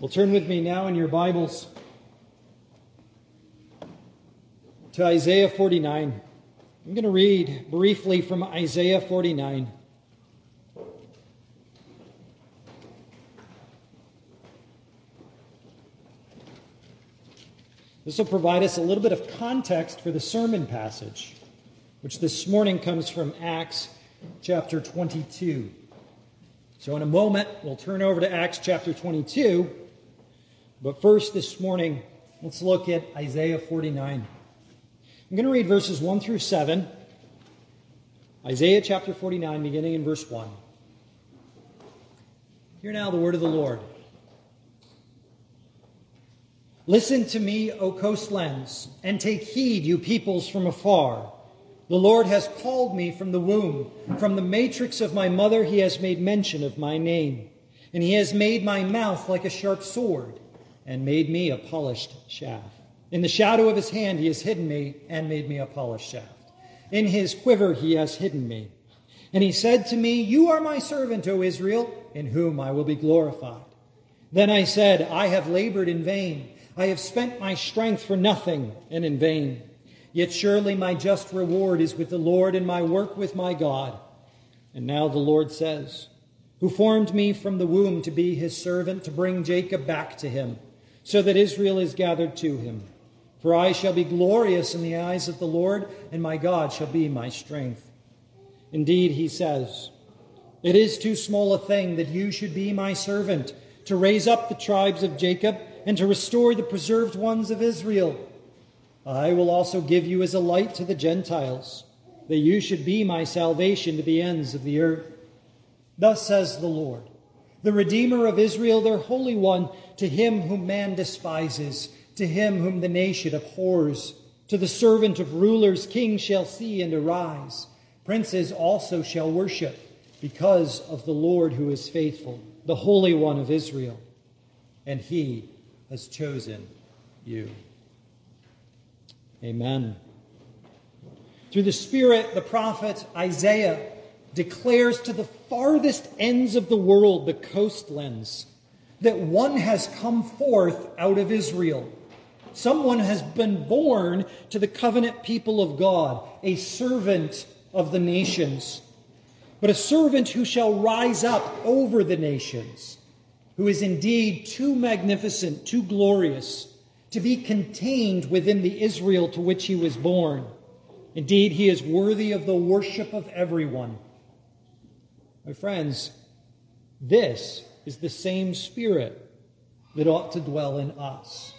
Well, turn with me now in your Bibles to Isaiah 49. I'm going to read briefly from Isaiah 49. This will provide us a little bit of context for the sermon passage, which this morning comes from Acts chapter 22. So in a moment, we'll turn over to Acts chapter 22. But first this morning, let's look at Isaiah 49. I'm going to read verses 1 through 7. Isaiah chapter 49, beginning in verse 1. Hear now the word of the Lord. Listen to me, O coastlands, and take heed, you peoples from afar. The Lord has called me from the womb. From the matrix of my mother, he has made mention of my name. And he has made my mouth like a sharp sword, and made me a polished shaft. In the shadow of his hand, he has hidden me, and made me a polished shaft. In his quiver, he has hidden me. And he said to me, You are my servant, O Israel, in whom I will be glorified. Then I said, I have labored in vain. I have spent my strength for nothing and in vain. Yet surely my just reward is with the Lord, and my work with my God. And now the Lord says, Who formed me from the womb to be his servant, to bring Jacob back to him, so that Israel is gathered to him. For I shall be glorious in the eyes of the Lord, and my God shall be my strength. Indeed, he says, It is too small a thing that you should be my servant, to raise up the tribes of Jacob, and to restore the preserved ones of Israel. I will also give you as a light to the Gentiles, that you should be my salvation to the ends of the earth. Thus says the Lord, the Redeemer of Israel, their Holy One, to him whom man despises, to him whom the nation abhors, to the servant of rulers, kings shall see and arise. Princes also shall worship, because of the Lord who is faithful, the Holy One of Israel. And he has chosen you. Amen. Through the Spirit, the prophet Isaiah declares to the farthest ends of the world, the coastlands, that one has come forth out of Israel. Someone has been born to the covenant people of God, a servant of the nations, but a servant who shall rise up over the nations, who is indeed too magnificent, too glorious, to be contained within the Israel to which he was born. Indeed, he is worthy of the worship of everyone. My friends, this is the same Spirit that ought to dwell in us.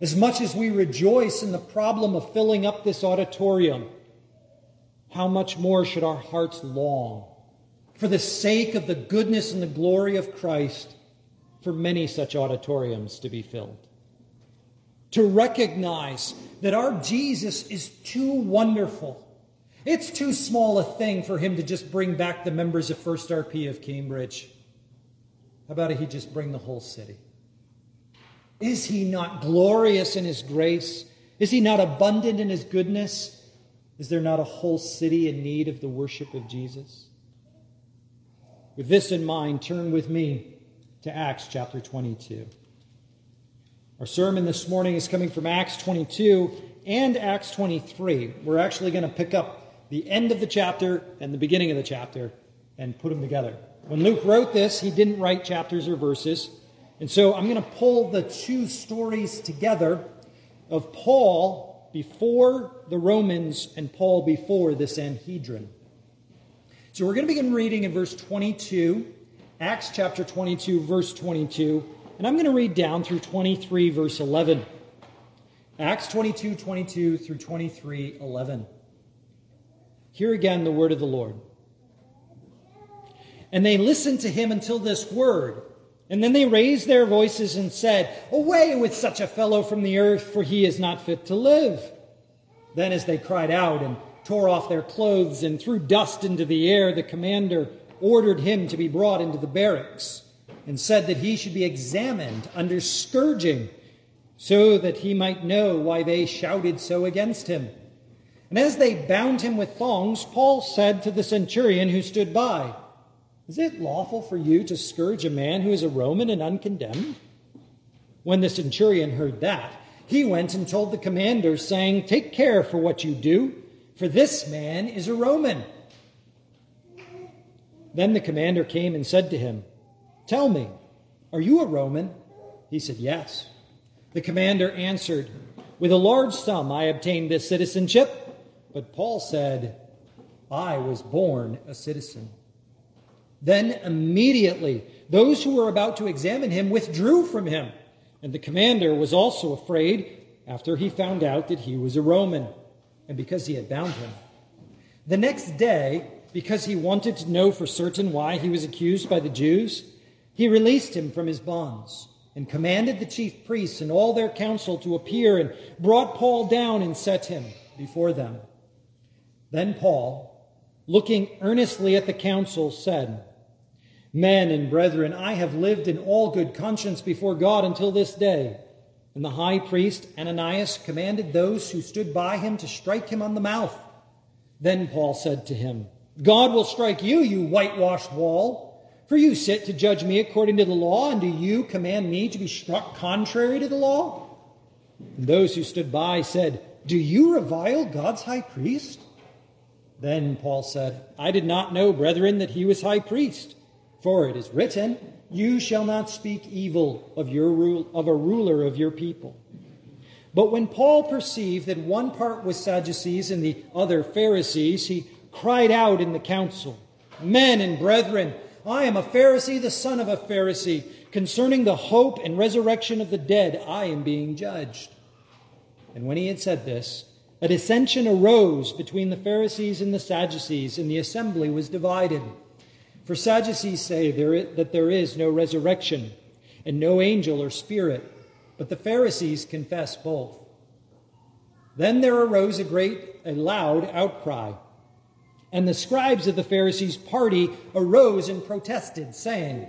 As much as we rejoice in the problem of filling up this auditorium, how much more should our hearts long for the sake of the goodness and the glory of Christ, for many such auditoriums to be filled. To recognize that our Jesus is too wonderful. It's too small a thing for him to just bring back the members of First RP of Cambridge. How about if he just bring the whole city? Is he not glorious in his grace? Is he not abundant in his goodness? Is there not a whole city in need of the worship of Jesus? With this in mind, turn with me to Acts chapter 22. Our sermon this morning is coming from Acts 22 and Acts 23. We're actually going to pick up the end of the chapter and the beginning of the chapter and put them together. When Luke wrote this, he didn't write chapters or verses. And so I'm going to pull the two stories together of Paul before the Romans and Paul before the Sanhedrin. So we're going to begin reading in verse 22, Acts chapter 22, verse 22, and I'm going to read down through 23, verse 11. Acts 22, 22 through 23, 11. Hear again the word of the Lord. And they listened to him until this word, and then they raised their voices and said, Away with such a fellow from the earth, for he is not fit to live. Then as they cried out and tore off their clothes and threw dust into the air, the commander ordered him to be brought into the barracks and said that he should be examined under scourging so that he might know why they shouted so against him. And as they bound him with thongs, Paul said to the centurion who stood by, Is it lawful for you to scourge a man who is a Roman and uncondemned? When the centurion heard that, he went and told the commander, saying, "Take care for what you do, for this man is a Roman." Then the commander came and said to him, "Tell me, are you a Roman?" He said, "Yes." The commander answered, "With a large sum I obtained this citizenship." But Paul said, "I was born a citizen." Then immediately those who were about to examine him withdrew from him. And the commander was also afraid after he found out that he was a Roman, and because he had bound him. The next day, because he wanted to know for certain why he was accused by the Jews, he released him from his bonds and commanded the chief priests and all their council to appear, and brought Paul down and set him before them. Then Paul, looking earnestly at the council, said, "Men and brethren, I have lived in all good conscience before God until this day." And the high priest Ananias commanded those who stood by him to strike him on the mouth. Then Paul said to him, "God will strike you, you whitewashed wall. For you sit to judge me according to the law, and do you command me to be struck contrary to the law?" And those who stood by said, "Do you revile God's high priest?" Then Paul said, "I did not know, brethren, that he was high priest. For it is written, 'You shall not speak evil of a ruler of your people.'" But when Paul perceived that one part was Sadducees and the other Pharisees, he cried out in the council, "Men and brethren, I am a Pharisee, the son of a Pharisee. Concerning the hope and resurrection of the dead, I am being judged." And when he had said this, a dissension arose between the Pharisees and the Sadducees, and the assembly was divided. For Sadducees say that there is no resurrection and no angel or spirit, but the Pharisees confess both. Then there arose a loud outcry, and the scribes of the Pharisees' party arose and protested, saying,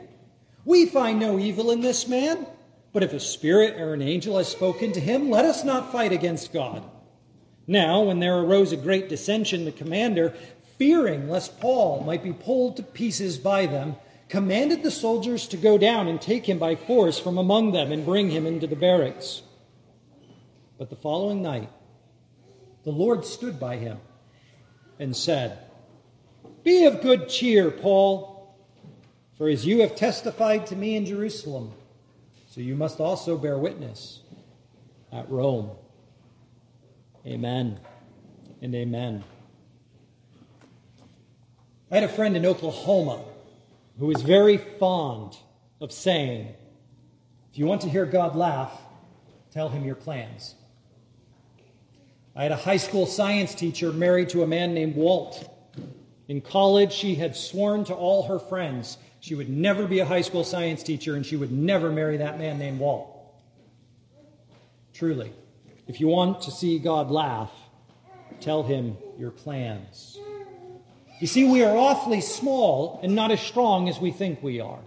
"We find no evil in this man, but if a spirit or an angel has spoken to him, let us not fight against God." Now, when there arose a great dissension, the commander, fearing lest Paul might be pulled to pieces by them, commanded the soldiers to go down and take him by force from among them and bring him into the barracks. But the following night, the Lord stood by him and said, "Be of good cheer, Paul, for as you have testified to me in Jerusalem, so you must also bear witness at Rome." Amen and amen. I had a friend in Oklahoma who was very fond of saying, "If you want to hear God laugh, tell him your plans." I had a high school science teacher married to a man named Walt. In college, she had sworn to all her friends she would never be a high school science teacher and she would never marry that man named Walt. Truly, if you want to see God laugh, tell him your plans. You see, we are awfully small and not as strong as we think we are.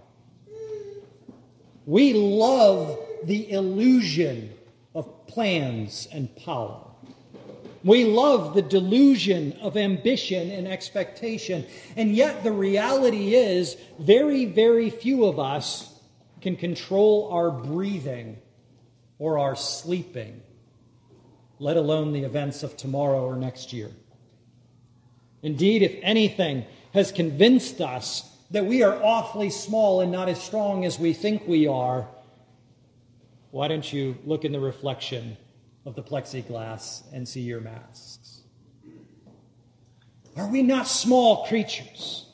We love the illusion of plans and power. We love the delusion of ambition and expectation. And yet the reality is very, very few of us can control our breathing or our sleeping, let alone the events of tomorrow or next year. Indeed, if anything has convinced us that we are awfully small and not as strong as we think we are, why don't you look in the reflection of the plexiglass and see your masks? Are we not small creatures?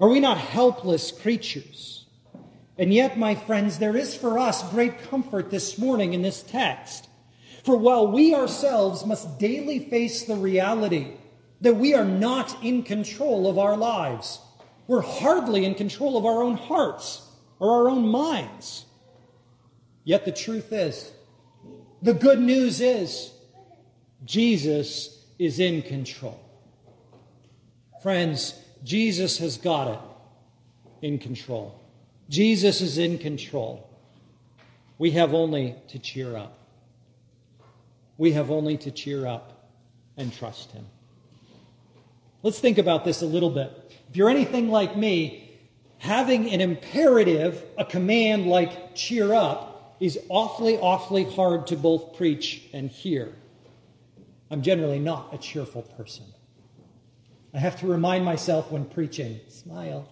Are we not helpless creatures? And yet, my friends, there is for us great comfort this morning in this text. For while we ourselves must daily face the reality that we are not in control of our lives, we're hardly in control of our own hearts or our own minds. Yet the truth is, the good news is, Jesus is in control. Friends, Jesus has got it in control. Jesus is in control. We have only to cheer up. We have only to cheer up and trust him. Let's think about this a little bit. If you're anything like me, having an imperative, a command like cheer up, is awfully, awfully hard to both preach and hear. I'm generally not a cheerful person. I have to remind myself when preaching, smile.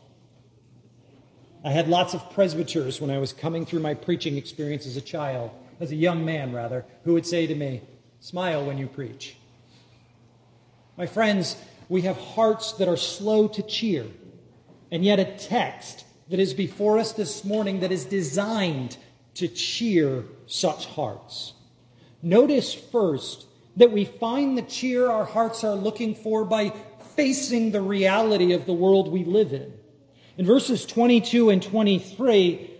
I had lots of presbyters when I was coming through my preaching experience as a child, as a young man rather, who would say to me, smile when you preach. My friends, we have hearts that are slow to cheer, and yet a text that is before us this morning that is designed to cheer such hearts. Notice first that we find the cheer our hearts are looking for by facing the reality of the world we live in. In verses 22 and 23,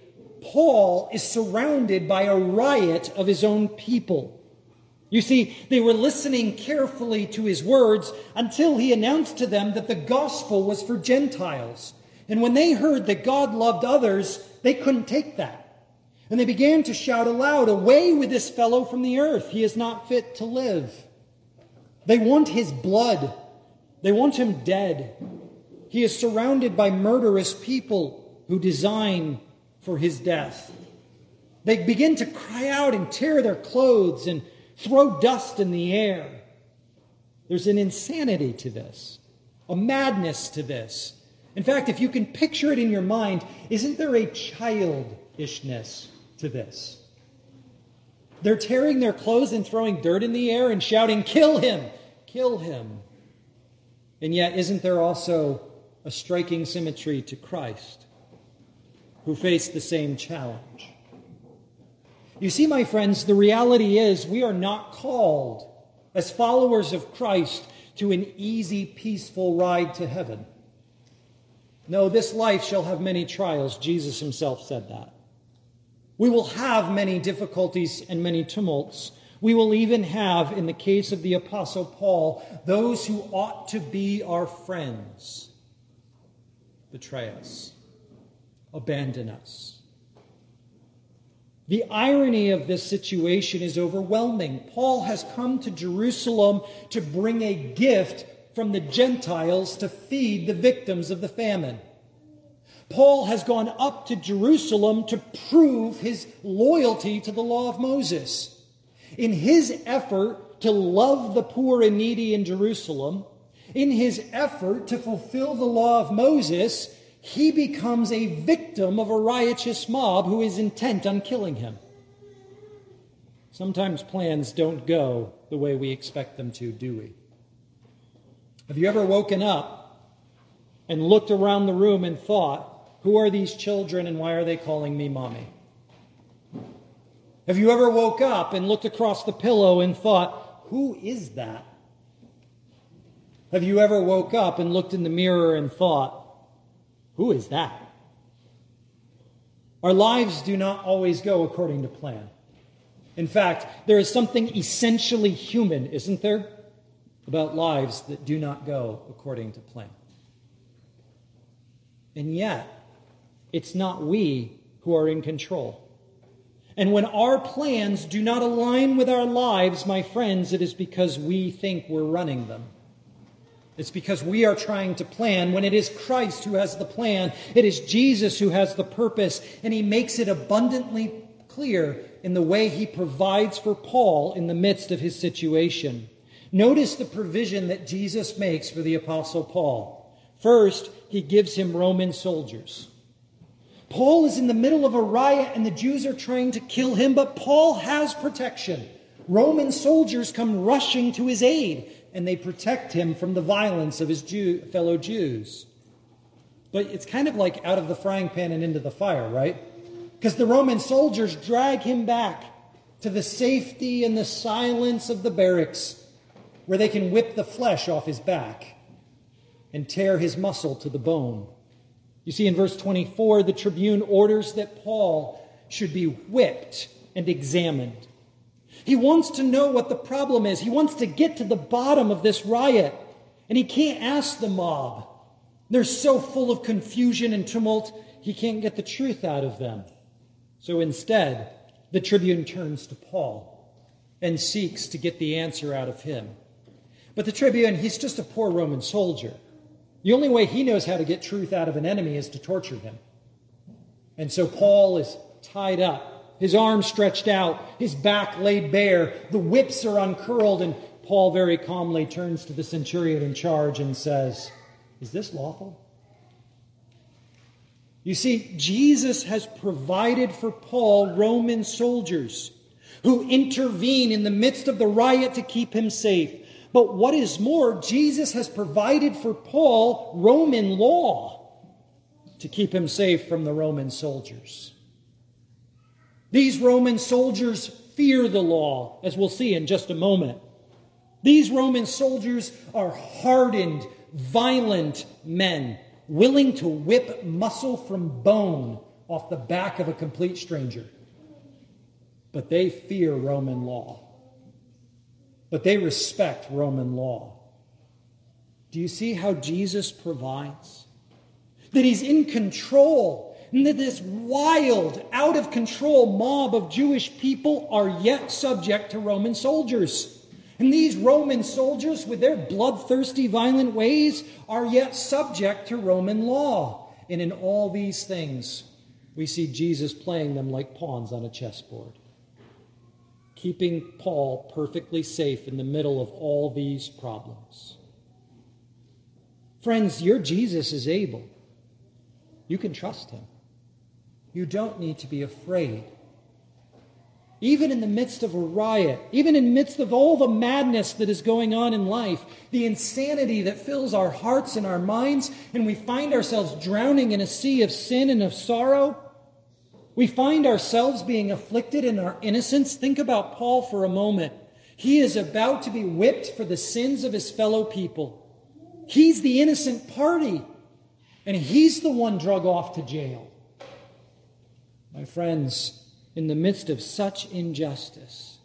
Paul is surrounded by a riot of his own people. You see, they were listening carefully to his words until he announced to them that the gospel was for Gentiles. And when they heard that God loved others, they couldn't take that. And they began to shout aloud, "Away with this fellow from the earth. He is not fit to live." They want his blood. They want him dead. He is surrounded by murderous people who design for his death. They begin to cry out and tear their clothes and throw dust in the air. There's an insanity to this, a madness to this. In fact, if you can picture it in your mind, isn't there a childishness to this? They're tearing their clothes and throwing dirt in the air and shouting, "Kill him! Kill him!" And yet, isn't there also a striking symmetry to Christ, who faced the same challenge? You see, my friends, the reality is we are not called as followers of Christ to an easy, peaceful ride to heaven. No, this life shall have many trials. Jesus himself said that. We will have many difficulties and many tumults. We will even have, in the case of the Apostle Paul, those who ought to be our friends betray us, abandon us. The irony of this situation is overwhelming. Paul has come to Jerusalem to bring a gift from the Gentiles to feed the victims of the famine. Paul has gone up to Jerusalem to prove his loyalty to the law of Moses. In his effort to love the poor and needy in Jerusalem, in his effort to fulfill the law of Moses, he becomes a victim of a riotous mob who is intent on killing him. Sometimes plans don't go the way we expect them to, do we? Have you ever woken up and looked around the room and thought, who are these children and why are they calling me mommy? Have you ever woke up and looked across the pillow and thought, who is that? Have you ever woke up and looked in the mirror and thought, who is that? Our lives do not always go according to plan. In fact, there is something essentially human, isn't there, about lives that do not go according to plan. And yet, it's not we who are in control. And when our plans do not align with our lives, my friends, it is because we think we're running them. It's because we are trying to plan when it is Christ who has the plan. It is Jesus who has the purpose, and he makes it abundantly clear in the way he provides for Paul in the midst of his situation. Notice the provision that Jesus makes for the Apostle Paul. First, he gives him Roman soldiers. Paul is in the middle of a riot and the Jews are trying to kill him, but Paul has protection. Roman soldiers come rushing to his aid and they protect him from the violence of his fellow Jews. But it's kind of like out of the frying pan and into the fire, right? Because the Roman soldiers drag him back to the safety and the silence of the barracks where they can whip the flesh off his back and tear his muscle to the bone. You see, in verse 24, the tribune orders that Paul should be whipped and examined. He wants to know what the problem is. He wants to get to the bottom of this riot, and he can't ask the mob. They're so full of confusion and tumult, he can't get the truth out of them. So instead, the tribune turns to Paul and seeks to get the answer out of him. But the tribune, he's just a poor Roman soldier. The only way he knows how to get truth out of an enemy is to torture him. And so Paul is tied up his arms stretched out, his back laid bare, the whips are uncurled, and Paul very calmly turns to the centurion in charge and says, "Is this lawful?" You see, Jesus has provided for Paul Roman soldiers who intervene in the midst of the riot to keep him safe. But what is more, Jesus has provided for Paul Roman law to keep him safe from the Roman soldiers. These Roman soldiers fear the law, as we'll see in just a moment. These Roman soldiers are hardened, violent men, willing to whip muscle from bone off the back of a complete stranger. But they fear Roman law. But they respect Roman law. Do you see how Jesus provides? That he's in control, and that this wild, out-of-control mob of Jewish people are yet subject to Roman soldiers. And these Roman soldiers, with their bloodthirsty, violent ways, are yet subject to Roman law. And in all these things, we see Jesus playing them like pawns on a chessboard, keeping Paul perfectly safe in the middle of all these problems. Friends, your Jesus is able. You can trust him. You don't need to be afraid. Even in the midst of a riot, even in the midst of all the madness that is going on in life, the insanity that fills our hearts and our minds, and we find ourselves drowning in a sea of sin and of sorrow, we find ourselves being afflicted in our innocence. Think about Paul for a moment. He is about to be whipped for the sins of his fellow people. He's the innocent party, and he's the one drug off to jail. My friends, in the midst of such injustice,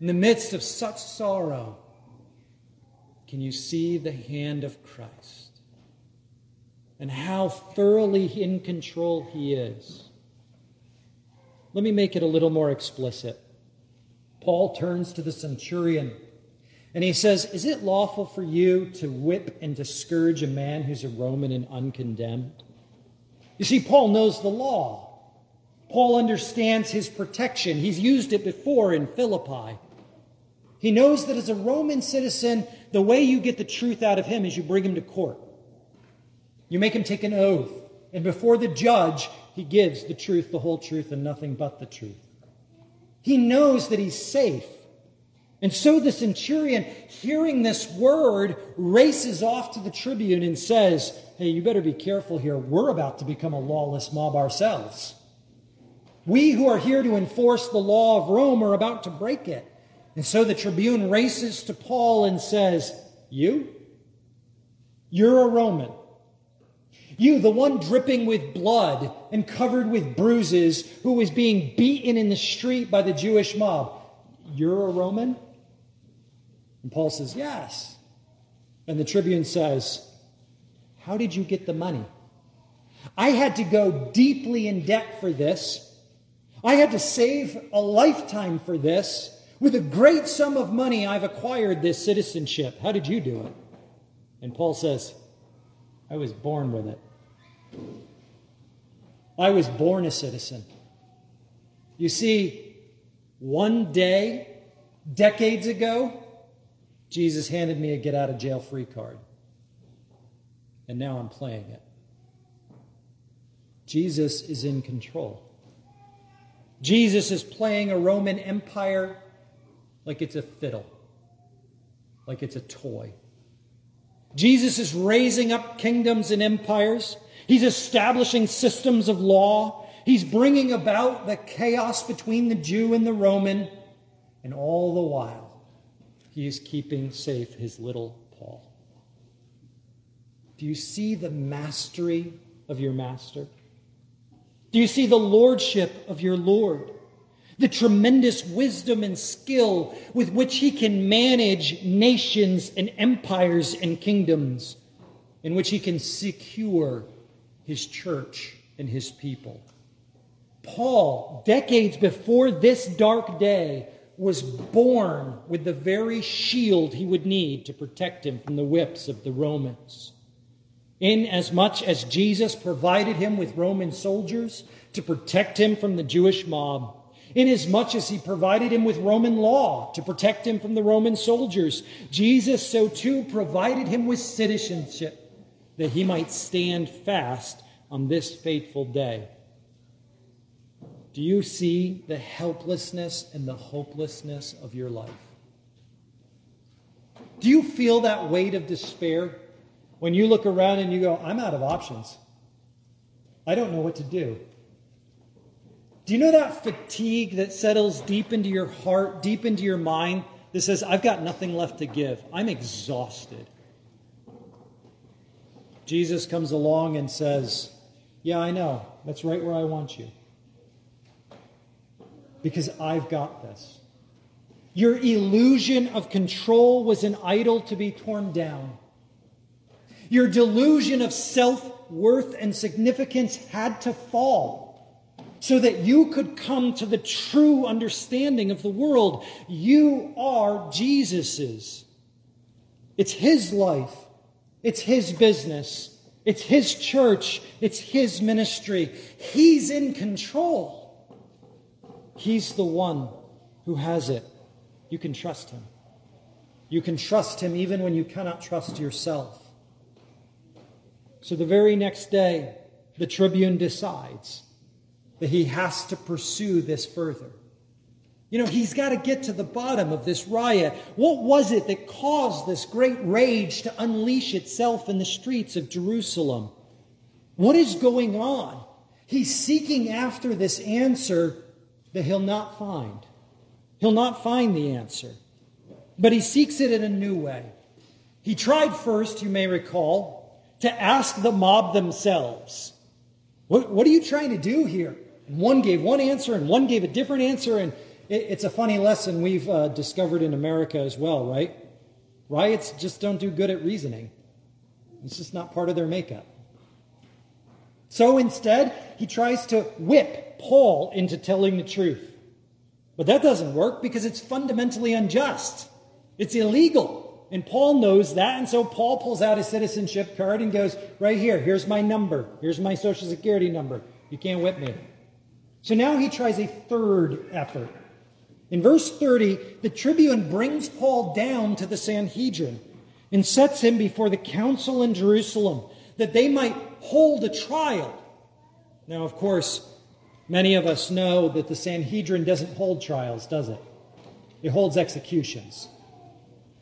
in the midst of such sorrow, can you see the hand of Christ and how thoroughly in control he is? Let me make it a little more explicit. Paul turns to the centurion and he says, "Is it lawful for you to whip and to scourge a man who's a Roman and uncondemned?" You see, Paul knows the law. Paul understands his protection. He's used it before in Philippi. He knows that as a Roman citizen, the way you get the truth out of him is you bring him to court. You make him take an oath. And before the judge, he gives the truth, the whole truth, and nothing but the truth. He knows that he's safe. And so the centurion, hearing this word, races off to the tribune and says, "Hey, you better be careful here. We're about to become a lawless mob ourselves. We who are here to enforce the law of Rome are about to break it." And so the tribune races to Paul and says, You're a Roman. You, the one dripping with blood and covered with bruises, who was being beaten in the street by the Jewish mob, you're a Roman?" And Paul says, "Yes." And the tribune says, "How did you get the money? I had to go deeply in debt for this. I had to save a lifetime for this. With a great sum of money, I've acquired this citizenship. How did you do it?" And Paul says, "I was born with it. I was born a citizen." You see, one day, decades ago, Jesus handed me a get-out-of-jail-free card. And now I'm playing it. Jesus is in control. Jesus is playing a Roman Empire like it's a fiddle, like it's a toy. Jesus is raising up kingdoms and empires. He's establishing systems of law. He's bringing about the chaos between the Jew and the Roman. And all the while, he is keeping safe his little Paul. Do you see the mastery of your master? Do you see the lordship of your Lord? The tremendous wisdom and skill with which he can manage nations and empires and kingdoms, in which he can secure his church and his people. Paul, decades before this dark day, was born with the very shield he would need to protect him from the whips of the Romans. Inasmuch as Jesus provided him with Roman soldiers to protect him from the Jewish mob, inasmuch as he provided him with Roman law to protect him from the Roman soldiers. Jesus so too provided him with citizenship, that he might stand fast on this fateful day. Do you see the helplessness and the hopelessness of your life? Do you feel that weight of despair when you look around and you go, I'm out of options. I don't know what to do. Do you know that fatigue that settles deep into your heart, deep into your mind, that says, I've got nothing left to give. I'm exhausted. Jesus comes along and says, yeah, I know. That's right where I want you. Because I've got this. Your illusion of control was an idol to be torn down. Your delusion of self-worth and significance had to fall so that you could come to the true understanding of the world. You are Jesus's. It's his life. It's his business. It's his church. It's his ministry. He's in control. He's the one who has it. You can trust him. You can trust him even when you cannot trust yourself. So the very next day, the Tribune decides that he has to pursue this further. You know, he's got to get to the bottom of this riot. What was it that caused this great rage to unleash itself in the streets of Jerusalem? What is going on? He's seeking after this answer that he'll not find. He'll not find the answer. But he seeks it in a new way. He tried first, you may recall, to ask the mob themselves. What are you trying to do here? And one gave one answer and one gave a different answer, and it's a funny lesson we've discovered in America as well, right? Riots just don't do good at reasoning. It's just not part of their makeup. So instead, he tries to whip Paul into telling the truth. But that doesn't work because it's fundamentally unjust. It's illegal. And Paul knows that. And so Paul pulls out his citizenship card and goes, right here, here's my number. Here's my Social Security number. You can't whip me. So now he tries a third effort. In verse 30, the tribune brings Paul down to the Sanhedrin and sets him before the council in Jerusalem that they might hold a trial. Now, of course, many of us know that the Sanhedrin doesn't hold trials, does it? It holds executions.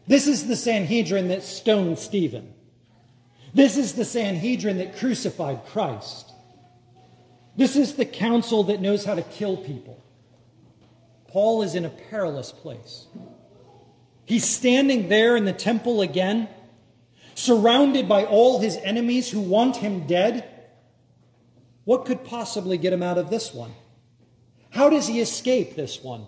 This is the Sanhedrin that stoned Stephen. This is the Sanhedrin that crucified Christ. This is the council that knows how to kill people. Paul is in a perilous place. He's standing there in the temple again, surrounded by all his enemies who want him dead. What could possibly get him out of this one? How does he escape this one?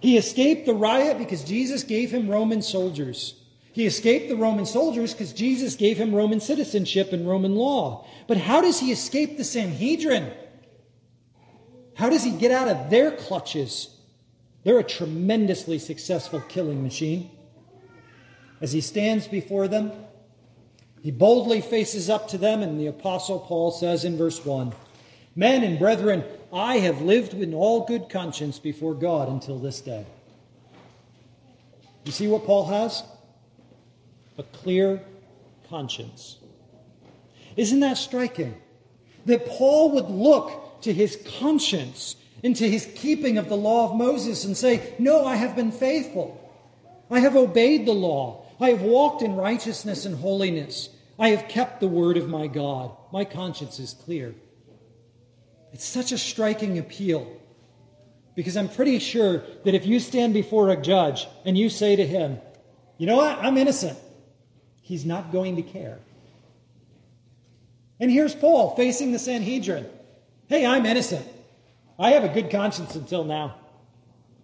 He escaped the riot because Jesus gave him Roman soldiers. He escaped the Roman soldiers because Jesus gave him Roman citizenship and Roman law. But how does he escape the Sanhedrin? How does he get out of their clutches? They're a tremendously successful killing machine. As he stands before them, he boldly faces up to them, and the Apostle Paul says in verse 1, Men and brethren, I have lived in all good conscience before God until this day. You see what Paul has? A clear conscience. Isn't that striking? That Paul would look to his conscience, into his keeping of the law of Moses, and say, no, I have been faithful. I have obeyed the law. I have walked in righteousness and holiness. I have kept the word of my God. My conscience is clear. It's such a striking appeal, because I'm pretty sure that if you stand before a judge and you say to him, you know what, I'm innocent, he's not going to care. And here's Paul facing the Sanhedrin. Hey, I'm innocent. I have a good conscience until now.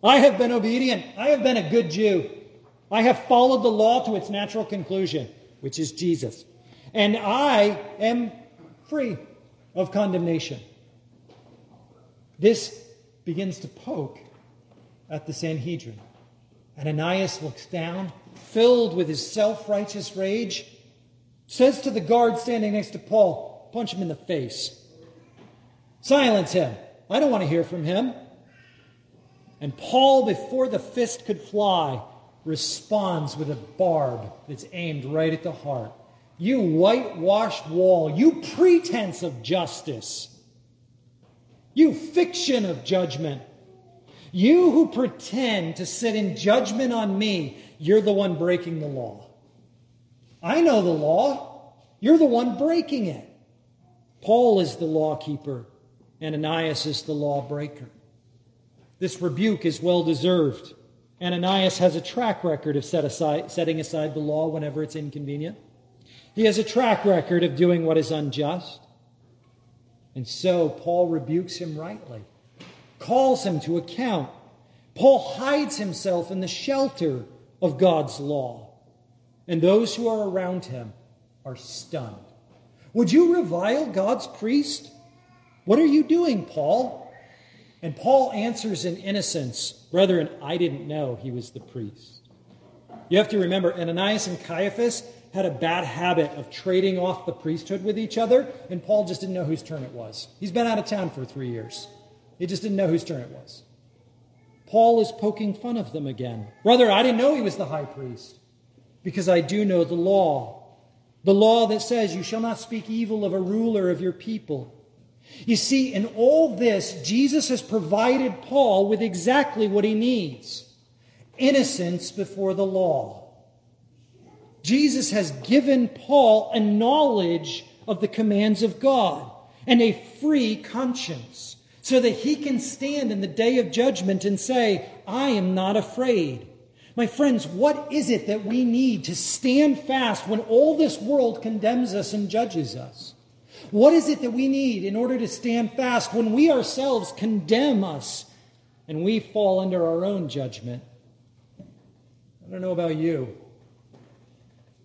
I have been obedient. I have been a good Jew. I have followed the law to its natural conclusion, which is Jesus. And I am free of condemnation. This begins to poke at the Sanhedrin. And Ananias looks down, filled with his self-righteous rage, says to the guard standing next to Paul, punch him in the face. Silence him. I don't want to hear from him. And Paul, before the fist could fly, responds with a barb that's aimed right at the heart. You whitewashed wall, you pretense of justice, you fiction of judgment, you who pretend to sit in judgment on me, you're the one breaking the law. I know the law. You're the one breaking it. Paul is the law keeper. Ananias is the law breaker. This rebuke is well deserved. Ananias has a track record of setting aside the law whenever it's inconvenient. He has a track record of doing what is unjust. And so Paul rebukes him rightly, calls him to account. Paul hides himself in the shelter of God's law. And those who are around him are stunned. Would you revile God's priest? What are you doing, Paul? And Paul answers in innocence, brethren, I didn't know he was the priest. You have to remember, Ananias and Caiaphas had a bad habit of trading off the priesthood with each other, and Paul just didn't know whose turn it was. He's been out of town for 3 years. He just didn't know whose turn it was. Paul is poking fun of them again. Brother, I didn't know he was the high priest, because I do know the law. The law that says you shall not speak evil of a ruler of your people. You see, in all this, Jesus has provided Paul with exactly what he needs. Innocence before the law. Jesus has given Paul a knowledge of the commands of God and a free conscience so that he can stand in the day of judgment and say, I am not afraid. My friends, what is it that we need to stand fast when all this world condemns us and judges us? What is it that we need in order to stand fast when we ourselves condemn us and we fall under our own judgment? I don't know about you,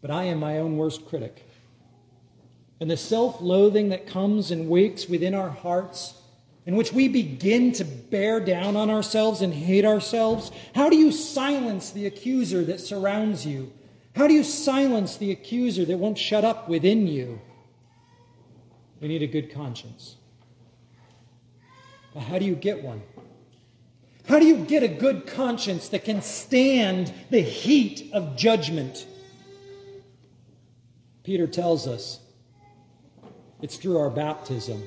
but I am my own worst critic. And the self-loathing that comes and wakes within our hearts, in which we begin to bear down on ourselves and hate ourselves? How do you silence the accuser that surrounds you? How do you silence the accuser that won't shut up within you? We need a good conscience. But how do you get one? How do you get a good conscience that can stand the heat of judgment? Peter tells us it's through our baptism.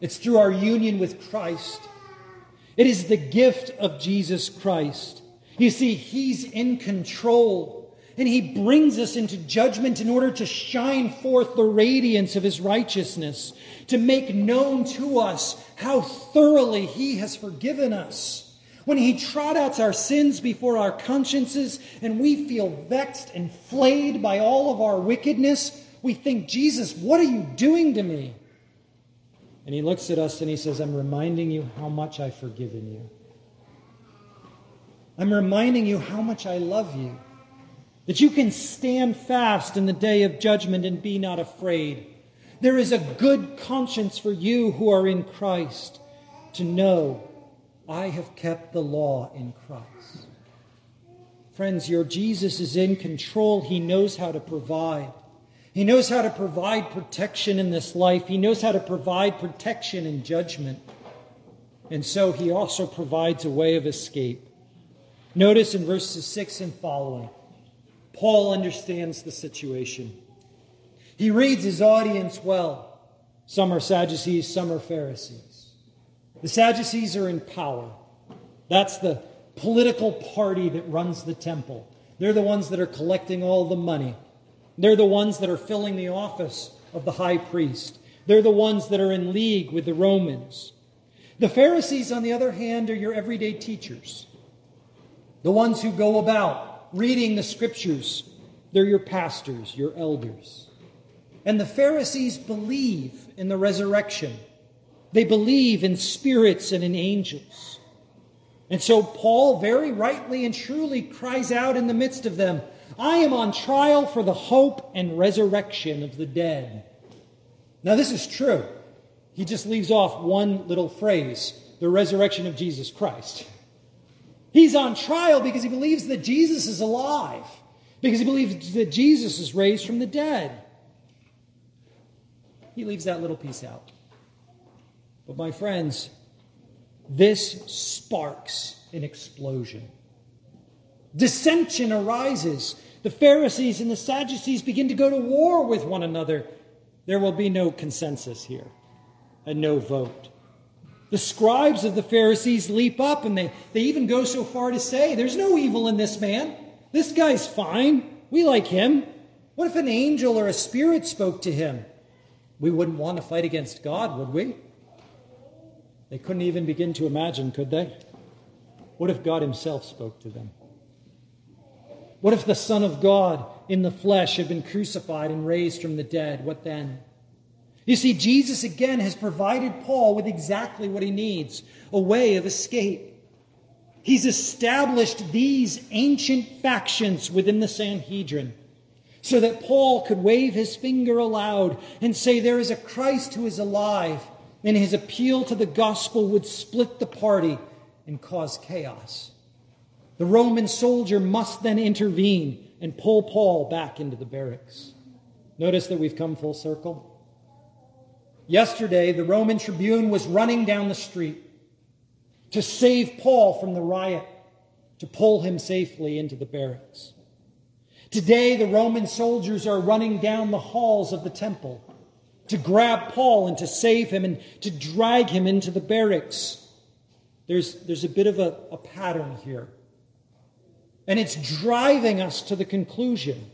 It's through our union with Christ. It is the gift of Jesus Christ. You see, he's in control, and he brings us into judgment in order to shine forth the radiance of his righteousness, to make known to us how thoroughly he has forgiven us. When he trot out our sins before our consciences, and we feel vexed and flayed by all of our wickedness, we think, Jesus, what are you doing to me? And he looks at us and he says, I'm reminding you how much I've forgiven you. I'm reminding you how much I love you. That you can stand fast in the day of judgment and be not afraid. There is a good conscience for you who are in Christ to know I have kept the law in Christ. Friends, your Jesus is in control. He knows how to provide. He knows how to provide protection in this life. He knows how to provide protection in judgment. And so he also provides a way of escape. Notice in verses 6 and following, Paul understands the situation. He reads his audience well. Some are Sadducees, some are Pharisees. The Sadducees are in power. That's the political party that runs the temple. They're the ones that are collecting all the money. They're the ones that are filling the office of the high priest. They're the ones that are in league with the Romans. The Pharisees, on the other hand, are your everyday teachers. The ones who go about reading the scriptures. They're your pastors, your elders. And the Pharisees believe in the resurrection. They believe in spirits and in angels. And so Paul very rightly and truly cries out in the midst of them, I am on trial for the hope and resurrection of the dead. Now, this is true. He just leaves off one little phrase, the resurrection of Jesus Christ. He's on trial because he believes that Jesus is alive, because he believes that Jesus is raised from the dead. He leaves that little piece out. But my friends, This sparks an explosion. Dissension arises. The Pharisees and the Sadducees begin to go to war with one another. There will be no consensus here and no vote. The scribes of the Pharisees leap up, and they even go so far to say, there's no evil in this man. This guy's fine. We like him. What if an angel or a spirit spoke to him? We wouldn't want to fight against God, would we? They couldn't even begin to imagine, could they? What if God himself spoke to them? What if the Son of God in the flesh had been crucified and raised from the dead? What then? You see, Jesus again has provided Paul with exactly what he needs, a way of escape. He's established these ancient factions within the Sanhedrin so that Paul could wave his finger aloud and say, there is a Christ who is alive, and his appeal to the gospel would split the party and cause chaos. The Roman soldier must then intervene and pull Paul back into the barracks. Notice that we've come full circle. Yesterday, the Roman tribune was running down the street to save Paul from the riot, to pull him safely into the barracks. Today, the Roman soldiers are running down the halls of the temple to grab Paul and to save him and to drag him into the barracks. There's a bit of a pattern here. And it's driving us to the conclusion.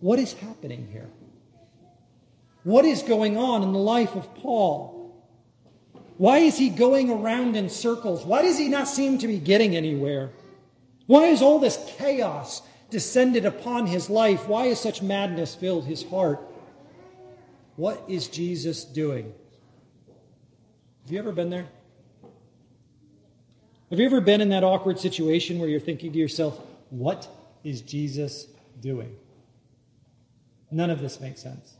What is happening here? What is going on in the life of Paul? Why is he going around in circles? Why does he not seem to be getting anywhere? Why is all this chaos descended upon his life? Why has such madness filled his heart? What is Jesus doing? Have you ever been there? Have you ever been in that awkward situation where you're thinking to yourself, what is Jesus doing? None of this makes sense.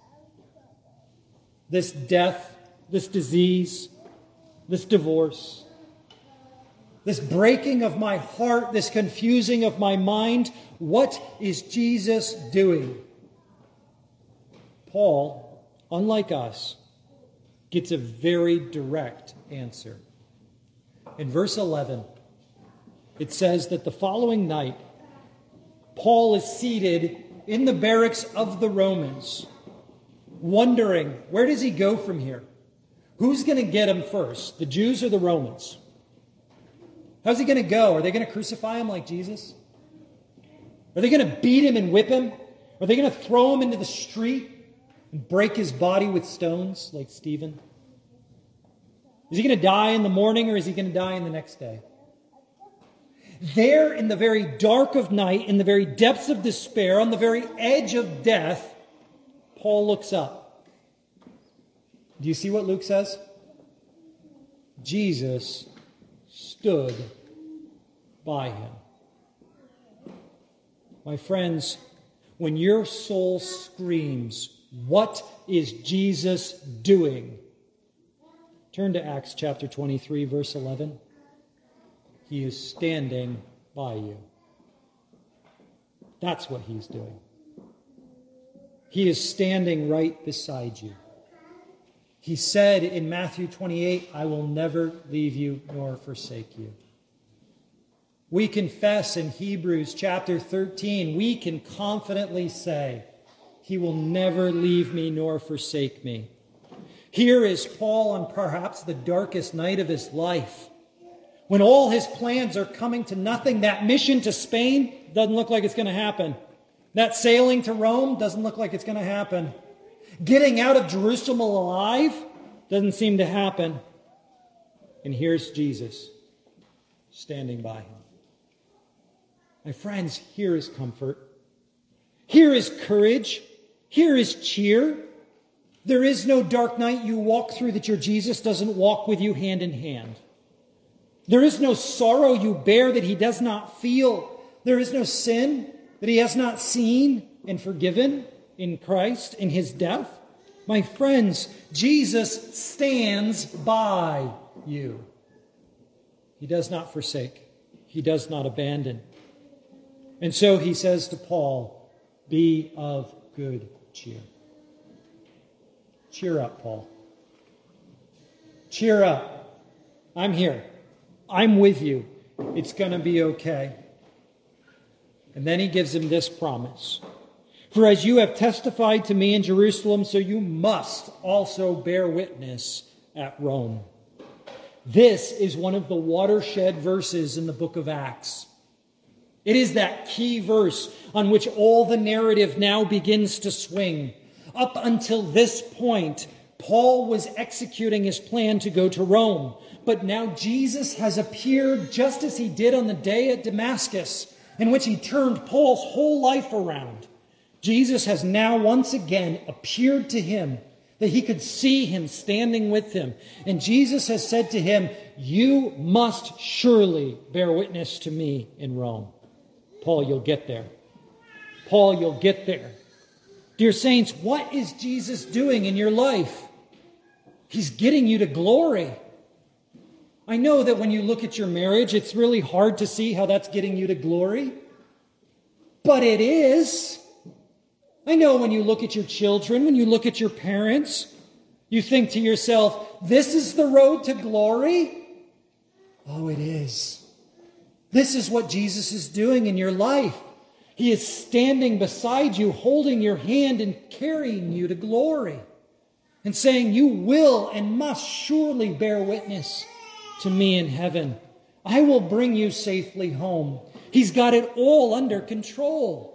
This death, this disease, this divorce, this breaking of my heart, this confusing of my mind, what is Jesus doing? Paul, unlike us, gets a very direct answer. In verse 11, it says that the following night, Paul is seated in the barracks of the Romans, wondering, where does he go from here? Who's going to get him first, the Jews or the Romans? How's he going to go? Are they going to crucify him like Jesus? Are they going to beat him and whip him? Are they going to throw him into the street and break his body with stones like Stephen? Is he going to die in the morning, or is he going to die in the next day? There in the very dark of night, in the very depths of despair, on the very edge of death, Paul looks up. Do you see what Luke says? Jesus stood by him. My friends, when your soul screams, what is Jesus doing? Turn to Acts chapter 23, verse 11. He is standing by you. That's what he's doing. He is standing right beside you. He said in Matthew 28, I will never leave you nor forsake you. We confess in Hebrews chapter 13, we can confidently say, he will never leave me nor forsake me. Here is Paul on perhaps the darkest night of his life. When all his plans are coming to nothing, that mission to Spain doesn't look like it's going to happen. That sailing to Rome doesn't look like it's going to happen. Getting out of Jerusalem alive doesn't seem to happen. And here's Jesus standing by him. My friends, here is comfort. Here is courage. Here is cheer. There is no dark night you walk through that your Jesus doesn't walk with you hand in hand. There is no sorrow you bear that he does not feel. There is no sin that he has not seen and forgiven in Christ, in his death. My friends, Jesus stands by you. He does not forsake. He does not abandon. And so he says to Paul, be of good cheer. Cheer up, Paul. Cheer up. I'm here. I'm with you. It's going to be okay. And then he gives him this promise. For as you have testified to me in Jerusalem, so you must also bear witness at Rome. This is one of the watershed verses in the book of Acts. It is that key verse on which all the narrative now begins to swing. Up until this point, Paul was executing his plan to go to Rome. But now Jesus has appeared just as he did on the day at Damascus, in which he turned Paul's whole life around. Jesus has now once again appeared to him, that he could see him standing with him. And Jesus has said to him, you must surely bear witness to me in Rome. Paul, you'll get there. Paul, you'll get there. Dear saints, what is Jesus doing in your life? He's getting you to glory. I know that when you look at your marriage, it's really hard to see how that's getting you to glory. But it is. I know when you look at your children, when you look at your parents, you think to yourself, this is the road to glory? Oh, it is. This is what Jesus is doing in your life. He is standing beside you, holding your hand and carrying you to glory and saying, you will and must surely bear witness to me in heaven. I will bring you safely home. He's got it all under control.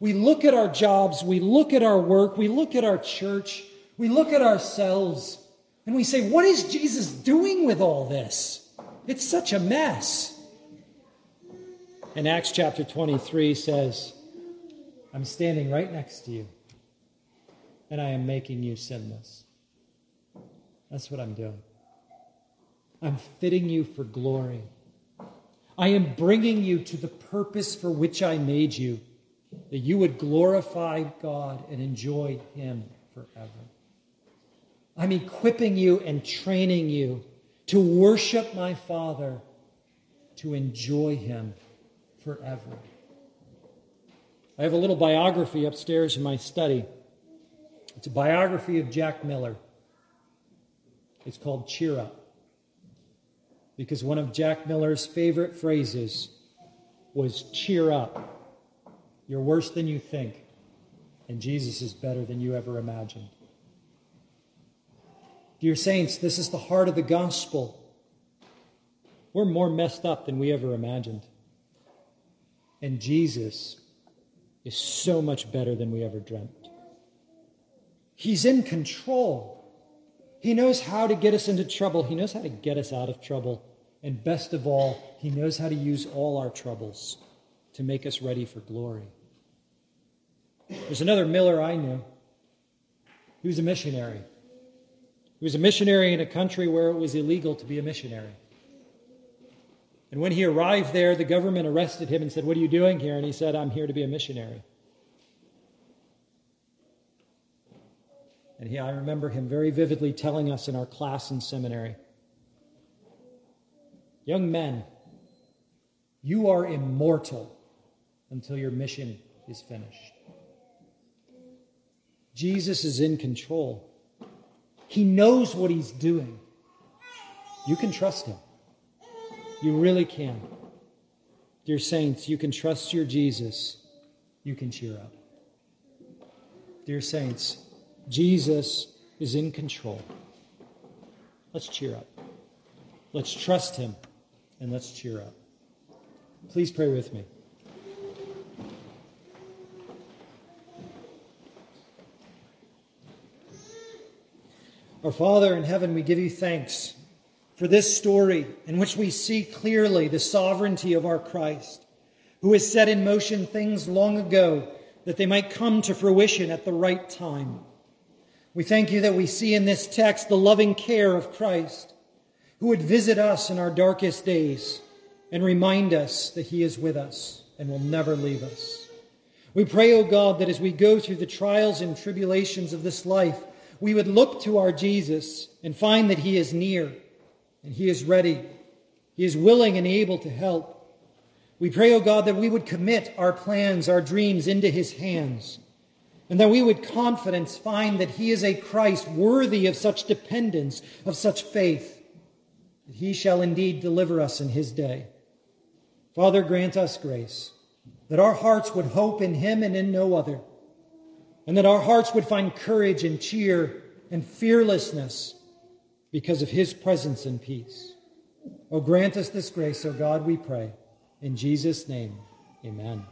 We look at our jobs, we look at our work, we look at our church, we look at ourselves, and we say, what is Jesus doing with all this? It's such a mess. And Acts chapter 23 says, I'm standing right next to you, and I am making you sinless. That's what I'm doing. I'm fitting you for glory. I am bringing you to the purpose for which I made you, that you would glorify God and enjoy Him forever. I'm equipping you and training you to worship my Father, to enjoy Him forever. I have a little biography upstairs in my study. It's a biography of Jack Miller. It's called Cheer Up, because one of Jack Miller's favorite phrases was, cheer up. You're worse than you think, and Jesus is better than you ever imagined. Dear saints, this is the heart of the gospel. We're more messed up than we ever imagined, and Jesus is so much better than we ever dreamt. He's in control. He knows how to get us into trouble. He knows how to get us out of trouble. And best of all, He knows how to use all our troubles to make us ready for glory. There's another Miller I knew. He was a missionary. He was a missionary in a country where it was illegal to be a missionary. And when he arrived there, the government arrested him and said, what are you doing here? And he said, I'm here to be a missionary. And I remember him very vividly telling us in our class in seminary, young men, you are immortal until your mission is finished. Jesus is in control. He knows what He's doing. You can trust Him. You really can. Dear saints, you can trust your Jesus. You can cheer up. Dear saints, Jesus is in control. Let's cheer up. Let's trust Him, and let's cheer up. Please pray with me. Our Father in heaven, we give you thanks for this story in which we see clearly the sovereignty of our Christ, who has set in motion things long ago that they might come to fruition at the right time. We thank you that we see in this text the loving care of Christ, who would visit us in our darkest days and remind us that He is with us and will never leave us. We pray, O God, that as we go through the trials and tribulations of this life, we would look to our Jesus and find that He is near and He is ready. He is willing and able to help. We pray, O God, that we would commit our plans, our dreams into His hands, and that we would confidence find that He is a Christ worthy of such dependence, of such faith. that he shall indeed deliver us in his day. Father, grant us grace, that our hearts would hope in him and in no other, and that our hearts would find courage and cheer and fearlessness because of his presence and peace. Oh, grant us this grace, O God, we pray. In Jesus' name, amen.